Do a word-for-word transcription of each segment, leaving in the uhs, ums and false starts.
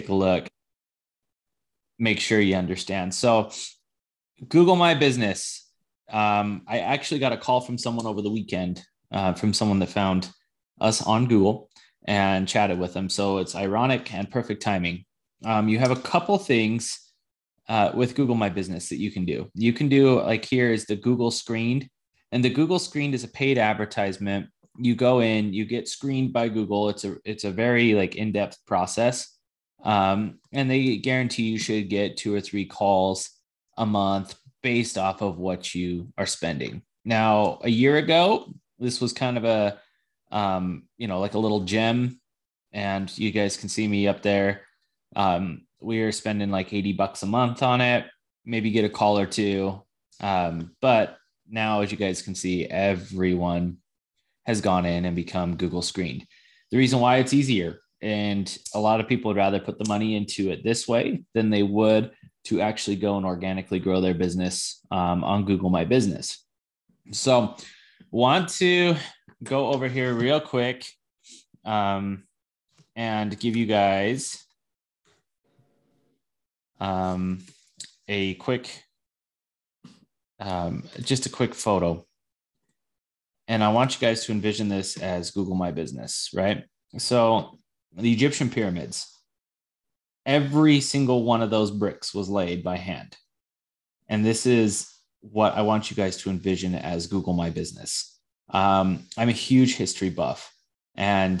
take a look, make sure you understand. So Google My Business. Um, I actually got a call from someone over the weekend, uh, from someone that found us on Google and chatted with them. So it's ironic and perfect timing. Um, you have a couple things uh, with Google My Business that you can do. You can do, like, here is the Google Screened, and the Google Screened is a paid advertisement. You go in, you get screened by Google. It's a, it's a very like in-depth process. Um, and they guarantee you should get two or three calls a month based off of what you are spending. Now, a year ago, this was kind of a, um, you know, like a little gem, and you guys can see me up there. Um, we are spending like eighty bucks a month on it, maybe get a call or two. Um, but now, as you guys can see, everyone has gone in and become Google Screened. The reason why, it's easier, and a lot of people would rather put the money into it this way than they would to actually go and organically grow their business um, on Google My Business. So want to go over here real quick um, and give you guys um, a quick, um, just a quick photo. And I want you guys to envision this as Google My Business, right? So the Egyptian pyramids. Every single one of those bricks was laid by hand. And this is what I want you guys to envision as Google My Business. Um, I'm a huge history buff, and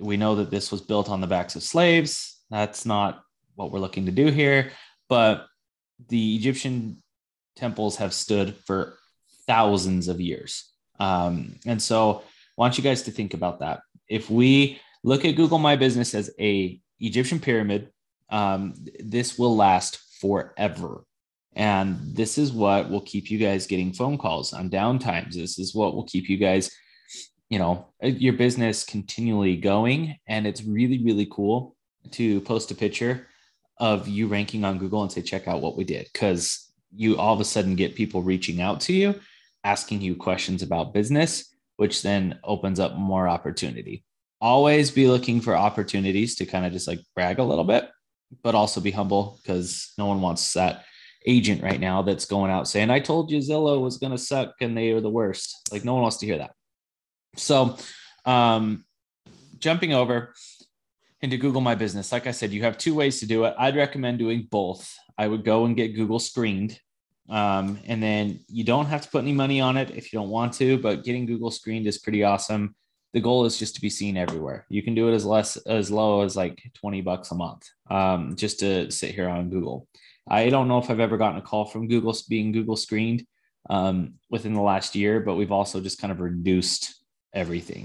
we know that this was built on the backs of slaves. That's not what we're looking to do here, but the Egyptian temples have stood for thousands of years. Um, and so I want you guys to think about that. If we look at Google My Business as a Egyptian pyramid, Um, this will last forever. And this is what will keep you guys getting phone calls on downtimes. This is what will keep you guys, you know, your business continually going. And it's really, really cool to post a picture of you ranking on Google and say, check out what we did. Cause you all of a sudden get people reaching out to you, asking you questions about business, which then opens up more opportunity. Always be looking for opportunities to kind of just like brag a little bit, but also be humble, because no one wants that agent right now that's going out saying, I told you Zillow was going to suck and they are the worst. Like, no one wants to hear that. So um, jumping over into Google My Business, like I said, you have two ways to do it. I'd recommend doing both. I would go and get Google Screened. Um, and then you don't have to put any money on it if you don't want to, but getting Google Screened is pretty awesome. The goal is just to be seen everywhere. You can do it as less, as low as like twenty bucks a month, um, just to sit here on Google. I don't know if I've ever gotten a call from Google being Google Screened um, within the last year, but we've also just kind of reduced everything.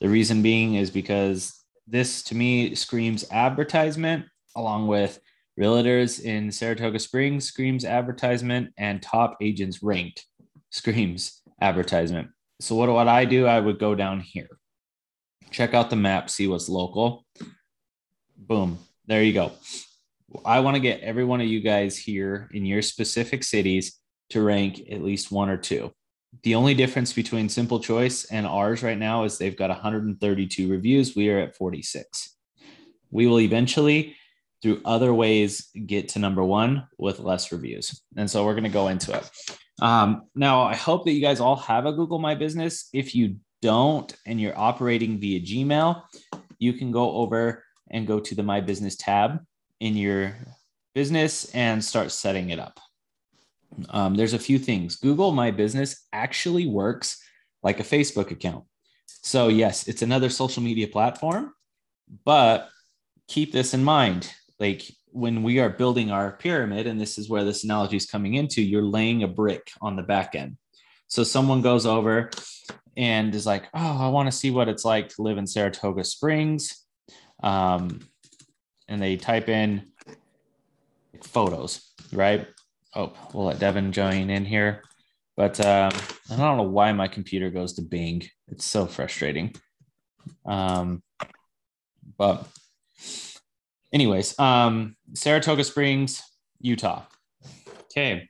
The reason being is because this, to me, screams advertisement, along with realtors in Saratoga Springs screams advertisement, and top agents ranked screams advertisement. So what would I do? I would go down here. Check out the map, see what's local. Boom, there you go. I want to get every one of you guys here in your specific cities to rank at least one or two. The only difference between Simple Choice and ours right now is they've got one hundred thirty-two reviews. We are at forty-six. We will eventually, through other ways, get to number one with less reviews. And so we're going to go into it. Um, now, I hope that you guys all have a Google My Business. If you don't, and you're operating via Gmail, you can go over and go to the My Business tab in your business and start setting it up. Um, there's a few things. Google My Business actually works like a Facebook account. So yes, it's another social media platform, but keep this in mind. Like, when we are building our pyramid, and this is where this analogy is coming into, you're laying a brick on the back end. So someone goes over and is like, oh, I want to see what it's like to live in Saratoga Springs. Um, and they type in photos, right? Oh, we'll let Devin join in here. But um, I don't know why my computer goes to Bing. It's so frustrating. Um, but anyways, um, Saratoga Springs, Utah. Okay.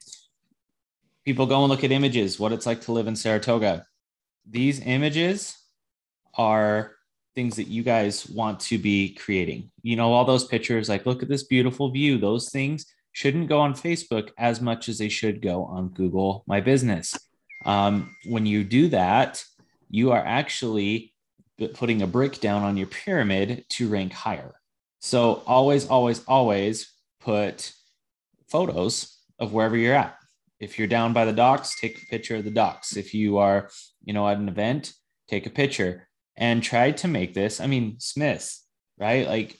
People go and look at images, what it's like to live in Saratoga. These images are things that you guys want to be creating. You know, all those pictures, like, look at this beautiful view. Those things shouldn't go on Facebook as much as they should go on Google My Business. Um, when you do that, you are actually putting a brick down on your pyramid to rank higher. So always, always, always put photos of wherever you're at. If you're down by the docks, take a picture of the docks. If you are, you know, at an event, take a picture and try to make this, I mean, Smiths, right? Like,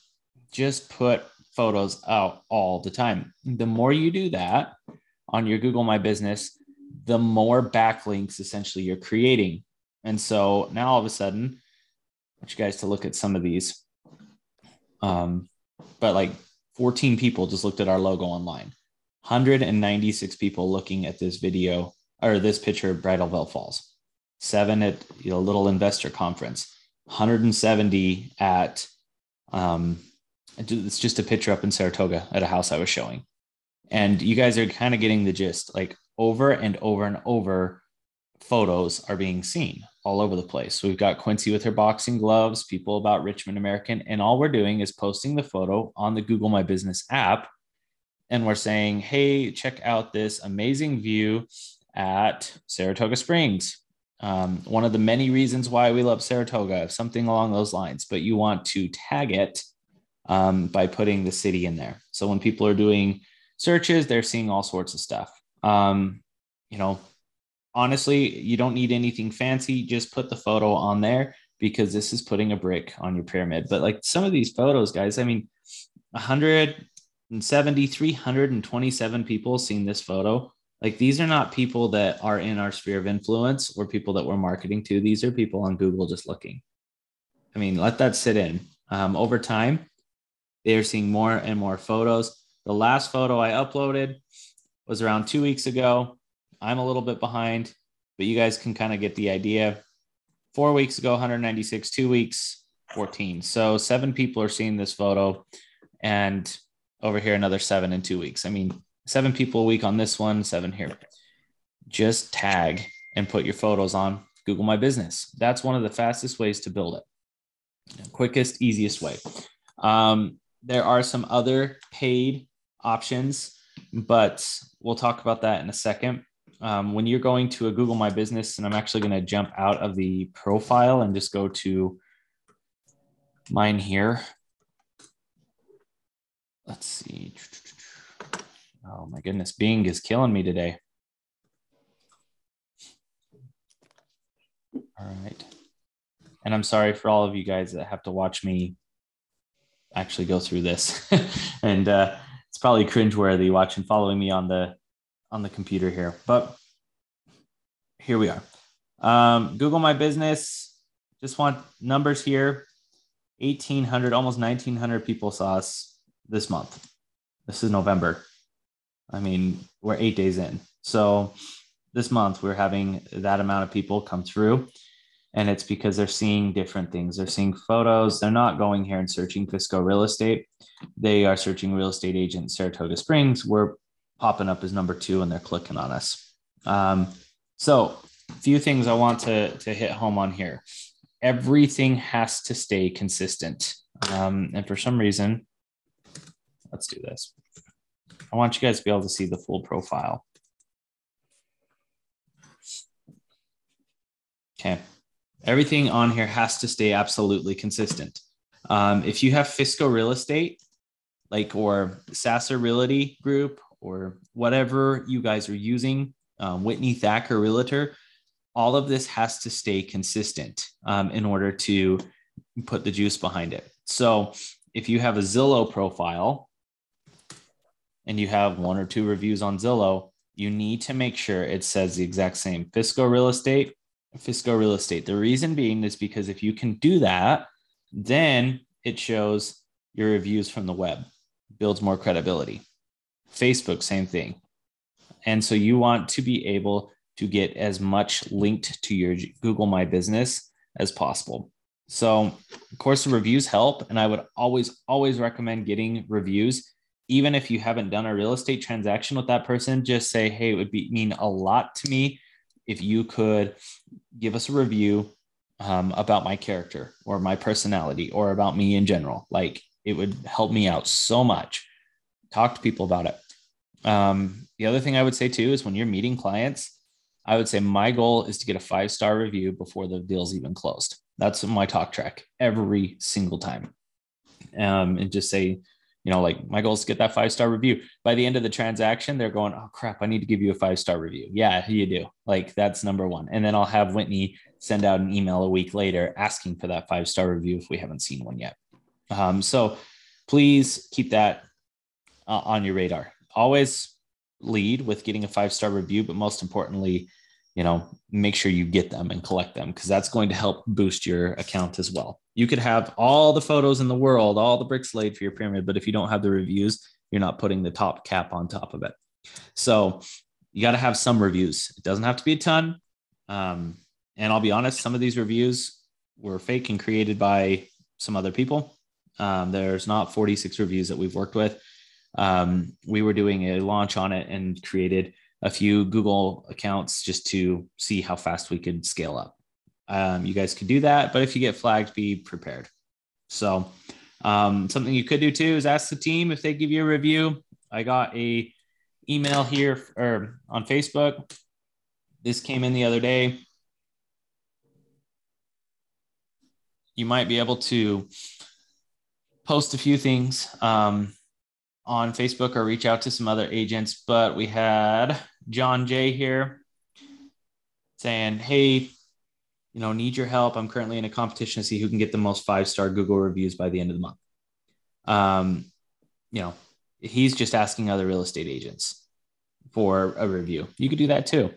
just put photos out all the time. The more you do that on your Google My Business, the more backlinks essentially you're creating. And so now all of a sudden, I want you guys to look at some of these. Um, but like fourteen people just looked at our logo online. one hundred ninety-six people looking at this video or this picture of Bridal Veil Falls. Seven at a you know, little investor conference. one hundred seventy at, um, it's just a picture up in Saratoga at a house I was showing. And you guys are kind of getting the gist. Like, over and over and over, photos are being seen all over the place. So we've got Quincy with her boxing gloves, people about Richmond American, and all we're doing is posting the photo on the Google My Business app. And we're saying, hey, check out this amazing view at Saratoga Springs. Um, one of the many reasons why we love Saratoga, something along those lines, but you want to tag it um, by putting the city in there. So when people are doing searches, they're seeing all sorts of stuff. Um, you know, honestly, you don't need anything fancy. Just put the photo on there, because this is putting a brick on your pyramid. But like some of these photos, guys, I mean, one hundred seventy, three hundred twenty-seven people seen this photo. Like, these are not people that are in our sphere of influence or people that we're marketing to. These are people on Google just looking. I mean, let that sit in. Um, over time, they're seeing more and more photos. The last photo I uploaded was around two weeks ago. I'm a little bit behind, but you guys can kind of get the idea. Four weeks ago, one hundred ninety-six, two weeks, fourteen. So seven people are seeing this photo, and over here, another seven in two weeks. I mean, seven people a week on this one, seven here. Just tag and put your photos on Google My Business. That's one of the fastest ways to build it. Quickest, easiest way. Um, there are some other paid options, but we'll talk about that in a second. Um, when you're going to a Google My Business, and I'm actually going to jump out of the profile and just go to mine here. Let's see. Oh my goodness, Bing is killing me today. All right. And I'm sorry for all of you guys that have to watch me actually go through this. and uh, it's probably cringeworthy watching, following me on the on the computer here, but here we are. Um, Google My Business, just want numbers here. eighteen hundred, almost nineteen hundred people saw us this month. This is November. I mean, we're eight days in. So this month we're having that amount of people come through, and it's because they're seeing different things. They're seeing photos. They're not going here and searching Fisco Real Estate. They are searching real estate agent Saratoga Springs. We're popping up as number two, and they're clicking on us. Um, so a few things I want to, to hit home on here. Everything has to stay consistent. Um, and for some reason, let's do this. I want you guys to be able to see the full profile. Okay. Everything on here has to stay absolutely consistent. Um, if you have Fisco Real Estate, like, or Sasser Realty Group, or whatever you guys are using, um, Whitney Thacker Realtor, all of this has to stay consistent um, in order to put the juice behind it. So if you have a Zillow profile and you have one or two reviews on Zillow, you need to make sure it says the exact same. Fisco Real Estate, Fisco Real Estate. The reason being is because if you can do that, then it shows your reviews from the web, builds more credibility. Facebook, same thing. And so you want to be able to get as much linked to your Google My Business as possible. So of course the reviews help. And I would always, always recommend getting reviews. Even if you haven't done a real estate transaction with that person, just say, hey, it would be, mean a lot to me if you could give us a review um, about my character or my personality or about me in general. Like, it would help me out so much. Talk to people about it. Um, the other thing I would say too, is when you're meeting clients, I would say my goal is to get a five-star review before the deal's even closed. That's my talk track every single time. Um, and just say, you know, like, my goal is to get that five-star review. By the end of the transaction, they're going, oh crap, I need to give you a five-star review. Yeah, you do. Like, that's number one. And then I'll have Whitney send out an email a week later asking for that five-star review if we haven't seen one yet. Um, so please keep that uh, on your radar. Always lead with getting a five-star review, but most importantly, you know, make sure you get them and collect them, because that's going to help boost your account as well. You could have all the photos in the world, all the bricks laid for your pyramid, but if you don't have the reviews, you're not putting the top cap on top of it. So you got to have some reviews. It doesn't have to be a ton. Um, and I'll be honest, some of these reviews were fake and created by some other people. Um, there's not forty-six reviews that we've worked with. Um, we were doing a launch on it and created a few Google accounts just to see how fast we could scale up. Um, you guys could do that, but if you get flagged, be prepared. So um, something you could do too is ask the team if they give you a review. I got a email here or on Facebook. This came in the other day. You might be able to post a few things um, on Facebook or reach out to some other agents, but we had John Jay here saying, hey, you know, need your help. I'm currently in a competition to see who can get the most five-star Google reviews by the end of the month. Um, you know, he's just asking other real estate agents for a review. You could do that too.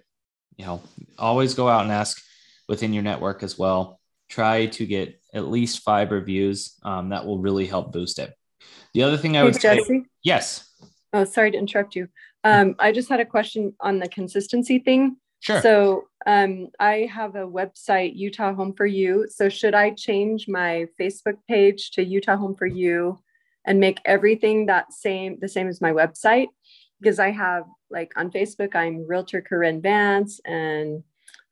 You know, always go out and ask within your network as well. Try to get at least five reviews. Um, that will really help boost it. The other thing I would hey, Jesse? say, yes. Oh, sorry to interrupt you. Um, I just had a question on the consistency thing. Sure. So um, I have a website, Utah Home For You. So should I change my Facebook page to Utah Home For You and make everything that same, the same as my website? Because I have, like, on Facebook, I'm Realtor Corinne Vance, and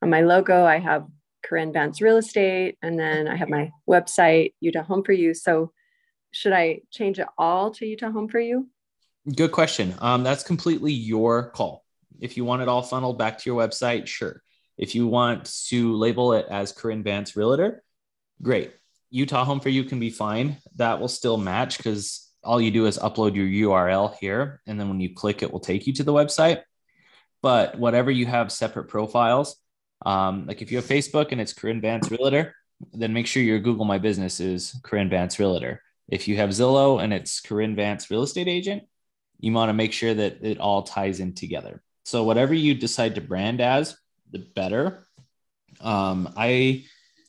on my logo, I have Corinne Vance Real Estate. And then I have my website, Utah Home For You. So should I change it all to Utah Home For You? Good question. Um, that's completely your call. If you want it all funneled back to your website, sure. If you want to label it as Corinne Vance Realtor, great. Utah Home For You can be fine. That will still match, because all you do is upload your U R L here. And then when you click, it will take you to the website. But whatever you have separate profiles, um, like if you have Facebook and it's Corinne Vance Realtor, then make sure your Google My Business is Corinne Vance Realtor. If you have Zillow and it's Corinne Vance Real Estate Agent, you want to make sure that it all ties in together. So whatever you decide to brand as, the better. Um, I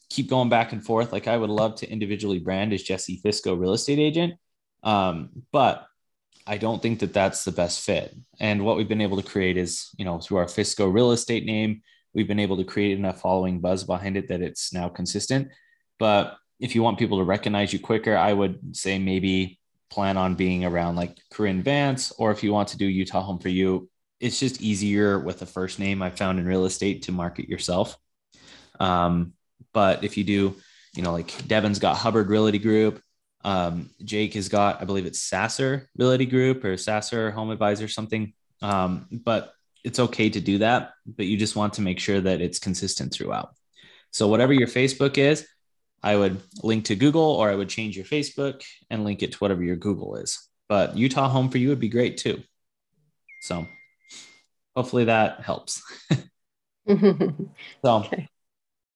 keep going back and forth. Like, I would love to individually brand as Jesse Fisco Real Estate Agent, um, but I don't think that that's the best fit. And what we've been able to create is, you know, through our Fisco Real Estate name, we've been able to create enough following buzz behind it that it's now consistent. But if you want people to recognize you quicker, I would say maybe plan on being around like Corinne Vance, or if you want to do Utah Home For You, it's just easier with a first name, I found, in real estate to market yourself. Um, but if you do, you know, like Devin's got Hubbard Realty Group. Um, Jake has got, I believe it's Sasser Realty Group or Sasser Home Advisor, something. Um, but it's okay to do that, but you just want to make sure that it's consistent throughout. So whatever your Facebook is, I would link to Google, or I would change your Facebook and link it to whatever your Google is. But Utah Home For You would be great too. So hopefully that helps. So okay.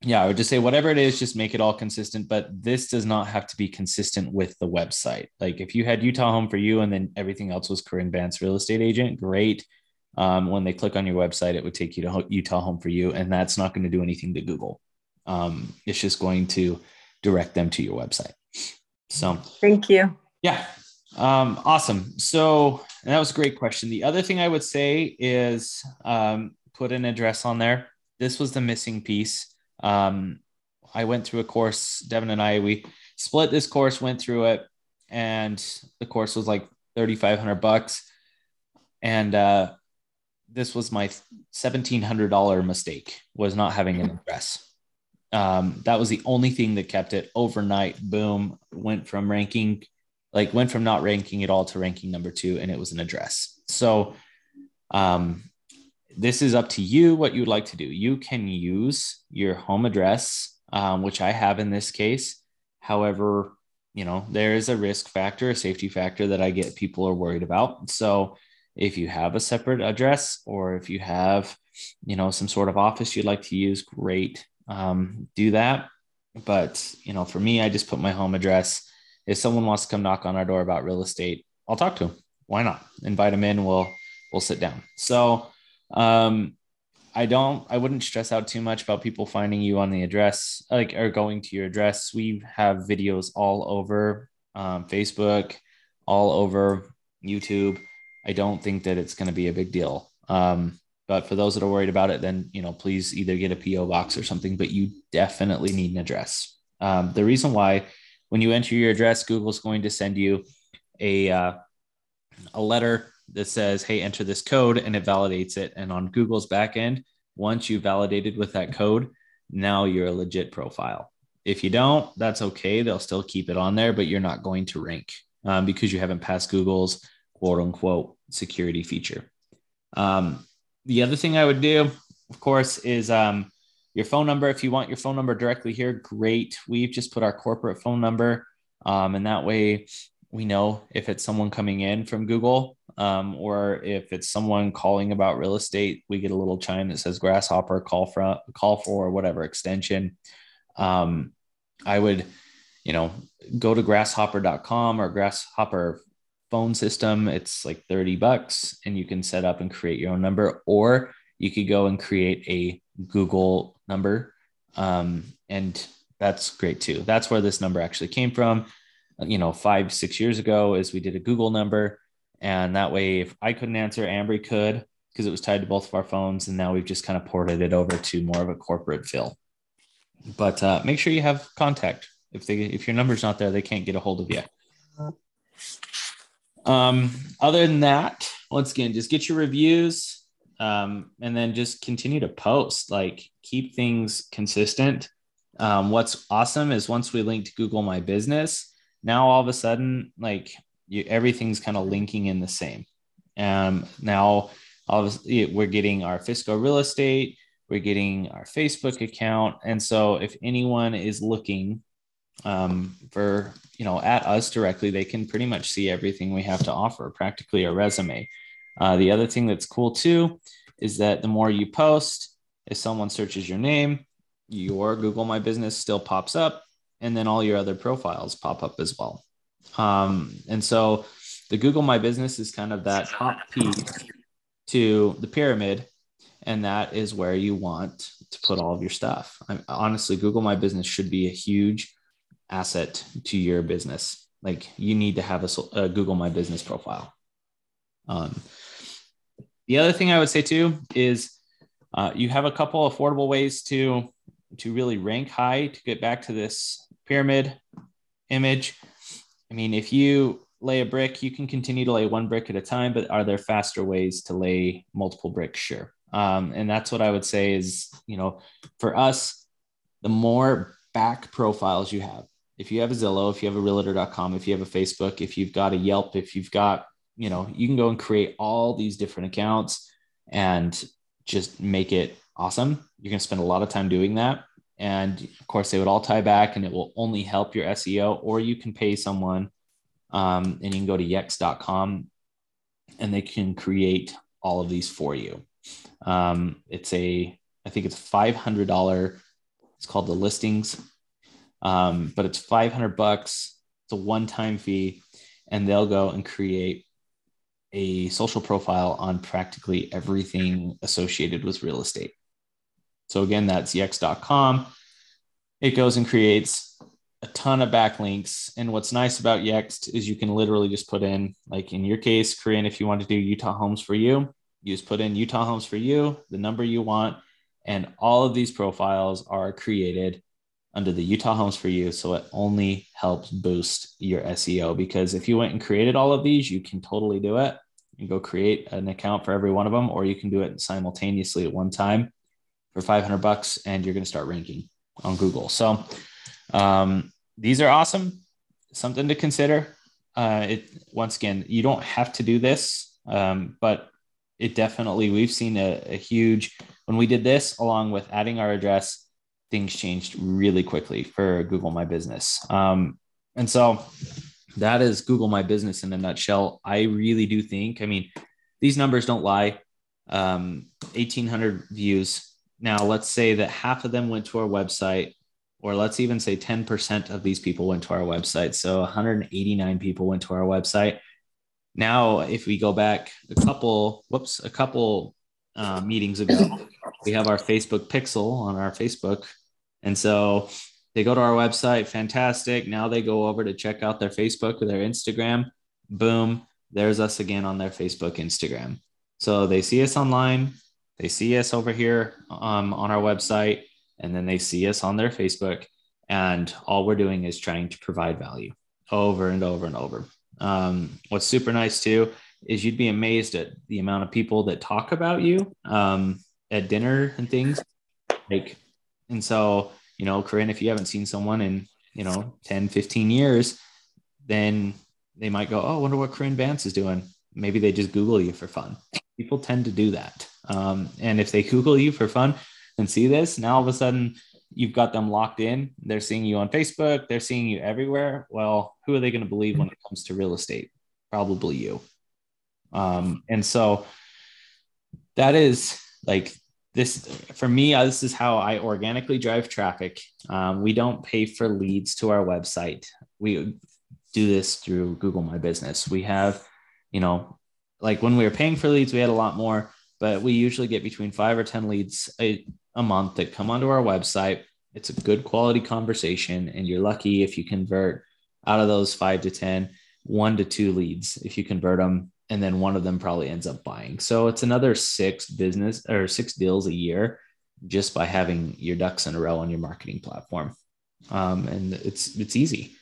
Yeah, I would just say whatever it is, just make it all consistent, but this does not have to be consistent with the website. Like, if you had Utah Home For You and then everything else was Corinne Vance Real Estate Agent, great. Um, when they click on your website, it would take you to Utah Home For You, and that's not going to do anything to Google. Um, it's just going to direct them to your website. So thank you. Yeah. Um, awesome. So that was a great question. The other thing I would say is, um, put an address on there. This was the missing piece. Um, I went through a course, Devin and I, we split this course, went through it, and the course was like thirty-five hundred bucks. And, uh, this was my seventeen hundred dollars mistake, was not having an address. Um, that was the only thing that kept it overnight. Boom, went from ranking, like went from not ranking at all to ranking number two, and it was an address. So um, this is up to you what you'd like to do. You can use your home address, um, which I have in this case. However, you know, there is a risk factor, a safety factor that I get people are worried about. So if you have a separate address, or if you have, you know, some sort of office you'd like to use, great. Um, do that. But, you know, for me, I just put my home address. If someone wants to come knock on our door about real estate, I'll talk to them. Why not? Invite them in. We'll, we'll sit down. So, um, I don't, I wouldn't stress out too much about people finding you on the address, like, or going to your address. We have videos all over um, Facebook, all over YouTube. I don't think that it's going to be a big deal. Um, But for those that are worried about it, then, you know, please either get a P O box or something, but you definitely need an address. Um, the reason why, when you enter your address, Google's going to send you a, uh, a letter that says, hey, enter this code, and it validates it. And on Google's back end, once you validated with that code, now you're a legit profile. If you don't, that's okay. They'll still keep it on there, but you're not going to rank um, because you haven't passed Google's quote unquote security feature. Um, The other thing I would do, of course, is um, your phone number. If you want your phone number directly here, great. We've just put our corporate phone number. Um, and that way we know if it's someone coming in from Google um, or if it's someone calling about real estate, we get a little chime that says Grasshopper, call for, call for whatever extension. Um, I would, you know, go to grasshopper dot com or Grasshopper phone system. It's like thirty bucks, and you can set up and create your own number, or you could go and create a Google number. Um, and that's great too. That's where this number actually came from. You know, five, six years ago is we did a Google number, and that way if I couldn't answer, Ambry could, because it was tied to both of our phones. And now we've just kind of ported it over to more of a corporate fill, but uh, make sure you have contact. If they, if your number's not there, they can't get a hold of you. Um, other than that, once again, just get your reviews, um, and then just continue to post, like keep things consistent. Um, what's awesome is once we linked Google My Business, now all of a sudden, like you, everything's kind of linking in the same. Um, now obviously we're getting our Fisco Real Estate, we're getting our Facebook account. And so if anyone is looking, um, for, you know, at us directly, they can pretty much see everything we have to offer, practically a resume. Uh, the other thing that's cool too, is that the more you post, if someone searches your name, your Google My Business still pops up, and then all your other profiles pop up as well. Um, and so the Google My Business is kind of that top piece to the pyramid. And that is where you want to put all of your stuff. I'm, honestly, Google My Business should be a huge asset to your business. Like you need to have a, a Google My Business profile. Um, the other thing I would say too is uh, you have a couple affordable ways to to really rank high, to get back to this pyramid image. I mean, if you lay a brick, you can continue to lay one brick at a time, but are there faster ways to lay multiple bricks? Sure. Um, and that's what I would say is, you know, for us, the more back profiles you have, if you have a Zillow, if you have a realtor dot com, if you have a Facebook, if you've got a Yelp, if you've got, you know, you can go and create all these different accounts and just make it awesome. You're going to spend a lot of time doing that. And of course they would all tie back, and it will only help your S E O, or you can pay someone, um, and you can go to yext dot com and they can create all of these for you. Um, it's a, I think it's five hundred dollars. It's called the listings. Um, but it's five hundred bucks. It's a one-time fee, and they'll go and create a social profile on practically everything associated with real estate. So again, that's yext dot com. It goes and creates a ton of backlinks. And what's nice about Yext is you can literally just put in, like in your case, Corinne, if you want to do Utah Homes For You, you just put in Utah Homes For You, the number you want. And all of these profiles are created under the Utah Homes For You. So it only helps boost your S E O, because if you went and created all of these, you can totally do it. You go create an account for every one of them, or you can do it simultaneously at one time for five hundred bucks, and you're going to start ranking. on Google. So um, these are awesome. Something to consider. Uh, it once again, you don't have to do this, um, but it definitely, we've seen a, a huge, when we did this along with adding our address, things changed really quickly for Google My Business. Um, and so that is Google My Business in a nutshell. I really do think, I mean, these numbers don't lie. Um, eighteen hundred views. Now let's say that half of them went to our website, or let's even say ten percent of these people went to our website. So one hundred eighty-nine people went to our website. Now, if we go back a couple, whoops, a couple uh, meetings ago, we have our Facebook pixel on our Facebook. And so they go to our website. Fantastic. Now they go over to check out their Facebook or their Instagram. Boom. There's us again on their Facebook, Instagram. So they see us online. They see us over here um, on our website, and then they see us on their Facebook. And all we're doing is trying to provide value over and over and over. Um, what's super nice too, is you'd be amazed at the amount of people that talk about you, um, at dinner and things like, and so, you know, Corinne, if you haven't seen someone in, you know, ten, fifteen years, then they might go, oh, I wonder what Corinne Vance is doing. Maybe they just Google you for fun. People tend to do that. Um, and if they Google you for fun and see this, now all of a sudden you've got them locked in. They're seeing you on Facebook. They're seeing you everywhere. Well, who are they going to believe when it comes to real estate? Probably you. Um, and so that is like this for me, this is how I organically drive traffic. Um, we don't pay for leads to our website. We do this through Google My Business. We have, you know, like when we were paying for leads, we had a lot more, but we usually get between five or ten leads a, a month that come onto our website. It's a good quality conversation. And you're lucky if you convert out of those five to ten, one to two leads, if you convert them, and then one of them probably ends up buying. So it's another six business or six deals a year just by having your ducks in a row on your marketing platform. Um, and it's, it's easy.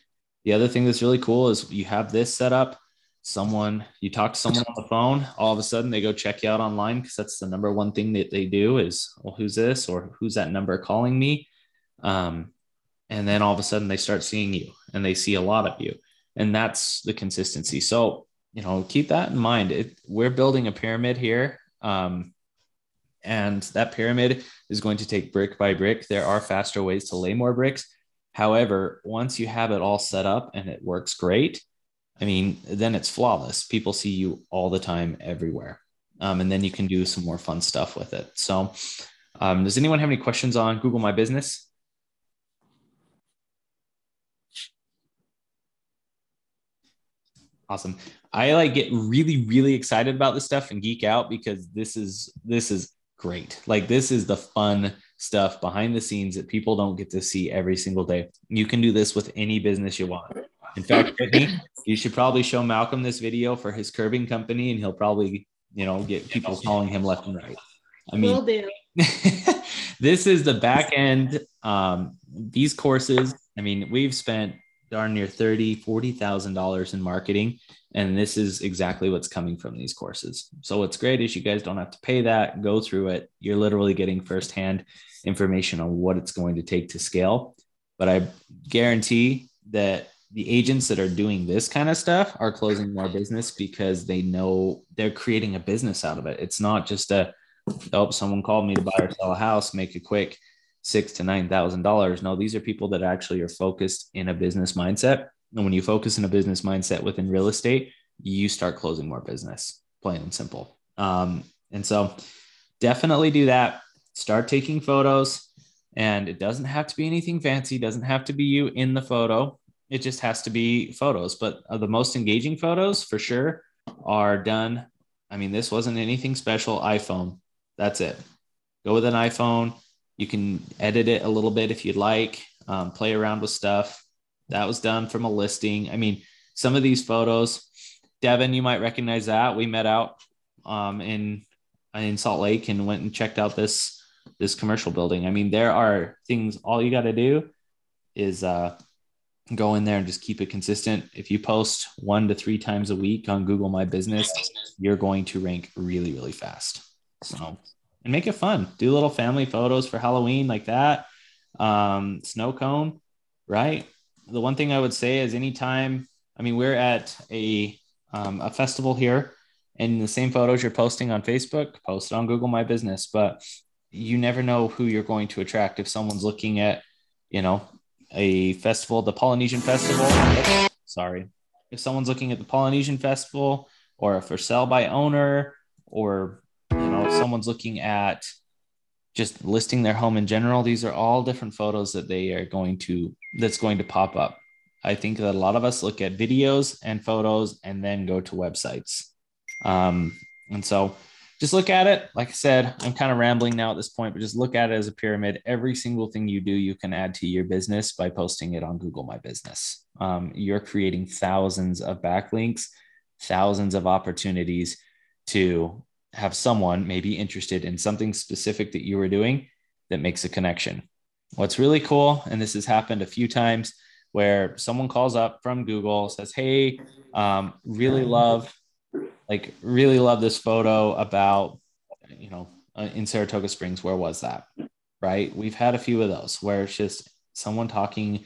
The other thing that's really cool is you have this set up. Someone, you talk to someone on the phone, all of a sudden they go check you out online, because that's the number one thing that they do is, well, who's this, or who's that number calling me? Um, and then all of a sudden they start seeing you, and they see a lot of you, and that's the consistency. So, you know, keep that in mind. It, we're building a pyramid here. Um, and that pyramid is going to take brick by brick. There are faster ways to lay more bricks. However, once you have it all set up and it works great, I mean, then it's flawless. People see you all the time, everywhere. Um, and then you can do some more fun stuff with it. So um, does anyone have any questions on Google My Business? Awesome. I like get really, really excited about this stuff and geek out, because this is, this is great. Like, this is the fun stuff behind the scenes that people don't get to see every single day. You can do this with any business you want. In fact, Whitney, you should probably show Malcolm this video for his curbing company, and he'll probably, you know, get people calling him left and right. I mean, will do. This is the back end. Um, these courses, I mean, we've spent darn near thirty thousand, forty thousand dollars in marketing, and this is exactly what's coming from these courses. So what's great is you guys don't have to pay that, go through it. You're literally getting firsthand information on what it's going to take to scale. But I guarantee that the agents that are doing this kind of stuff are closing more business, because they know they're creating a business out of it. It's not just a, oh, someone called me to buy or sell a house, make a quick six to nine thousand dollars. No, these are people that actually are focused in a business mindset. And when you focus in a business mindset within real estate, you start closing more business, plain and simple. Um, and so definitely do that. Start taking photos, and it doesn't have to be anything fancy. Doesn't have to be you in the photo. It just has to be photos, but the most engaging photos for sure are done. I mean, this wasn't anything special. iPhone. That's it. Go with an iPhone. You can edit it a little bit if you'd like, um, play around with stuff. That was done from a listing. I mean, some of these photos, Devin, you might recognize that we met out um, in, in Salt Lake and went and checked out this, this commercial building. I mean, there are things, all you got to do is, uh, go in there and just keep it consistent. If you post one to three times a week on Google My Business, you're going to rank really, really fast. So, and make it fun. Do little family photos for Halloween like that. um, snow cone, right? The one thing I would say is anytime, I mean, we're at a, um, a festival here, and the same photos you're posting on Facebook, post it on Google My Business, but you never know who you're going to attract. If someone's looking at, you know, a festival, the Polynesian Festival, sorry. If someone's looking at the Polynesian Festival, or a for sale by owner, or, you know, if someone's looking at just listing their home in general, these are all different photos that they are going to, that's going to pop up. I think that a lot of us look at videos and photos and then go to websites. Um, and so just look at it. Like I said, I'm kind of rambling now at this point, but just look at it as a pyramid. Every single thing you do, you can add to your business by posting it on Google My Business. Um, you're creating thousands of backlinks, thousands of opportunities to have someone maybe interested in something specific that you were doing that makes a connection. What's really cool, and this has happened a few times, where someone calls up from Google, says, hey, um, really love, like really love this photo about, you know, uh, in Saratoga Springs, where was that? Right? We've had a few of those where it's just someone talking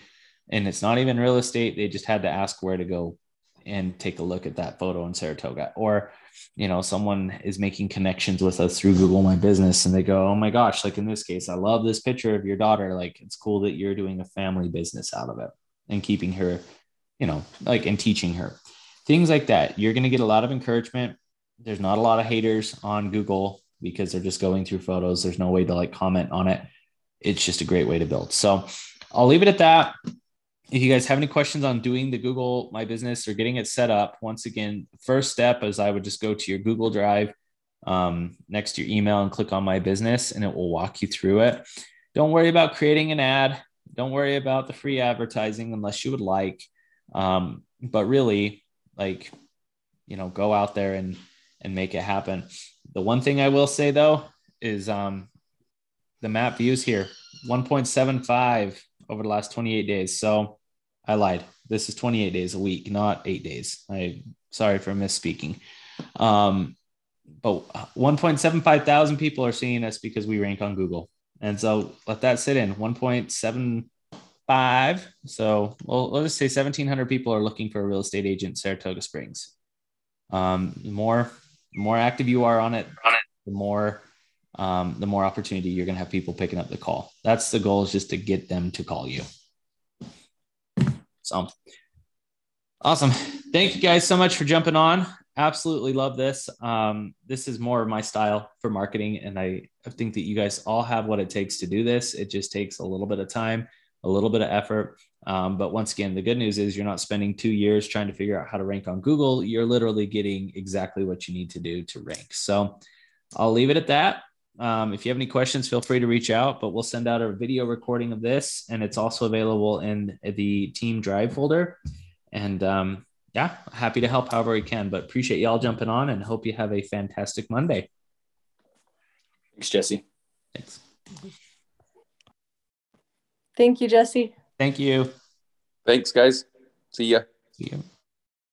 and it's not even real estate. They just had to ask where to go and take a look at that photo in Saratoga. Or, you know, someone is making connections with us through Google My Business and they go, oh my gosh, like in this case, I love this picture of your daughter. Like, it's cool that you're doing a family business out of it and keeping her, you know, like, and teaching her. Things like that. You're going to get a lot of encouragement. There's not a lot of haters on Google because they're just going through photos. There's no way to like comment on it. It's just a great way to build. So I'll leave it at that. If you guys have any questions on doing the Google My Business or getting it set up, once again, first step is I would just go to your Google Drive um, next to your email and click on My Business, and it will walk you through it. Don't worry about creating an ad. Don't worry about the free advertising unless you would like. Um, but really, like, you know, go out there and, and make it happen. The one thing I will say though is um, the map views here, one point seven five over the last twenty-eight days. So I lied. This is twenty-eight days a week, not eight days. I sorry for misspeaking. Um, but one point seven five thousand people are seeing us because we rank on Google. And so let that sit in, one point seven five. So well, let's say seventeen hundred people are looking for a real estate agent in Saratoga Springs. Um, the more, the more active you are on it, the more, um, the more opportunity you're going to have people picking up the call. That's the goal, is just to get them to call you. So awesome. Thank you guys so much for jumping on. Absolutely love this. Um, this is more of my style for marketing. And I think that you guys all have what it takes to do this. It just takes a little bit of time, a little bit of effort. Um, but once again, the good news is you're not spending two years trying to figure out how to rank on Google. You're literally getting exactly what you need to do to rank. So I'll leave it at that. Um, if you have any questions, feel free to reach out, but we'll send out a video recording of this, and it's also available in the team drive folder. And um, yeah, happy to help however we can, but appreciate y'all jumping on and hope you have a fantastic Monday. Thanks, Jesse. Thanks. Thank you, Jesse. Thank you. Thanks, guys. See ya. See ya.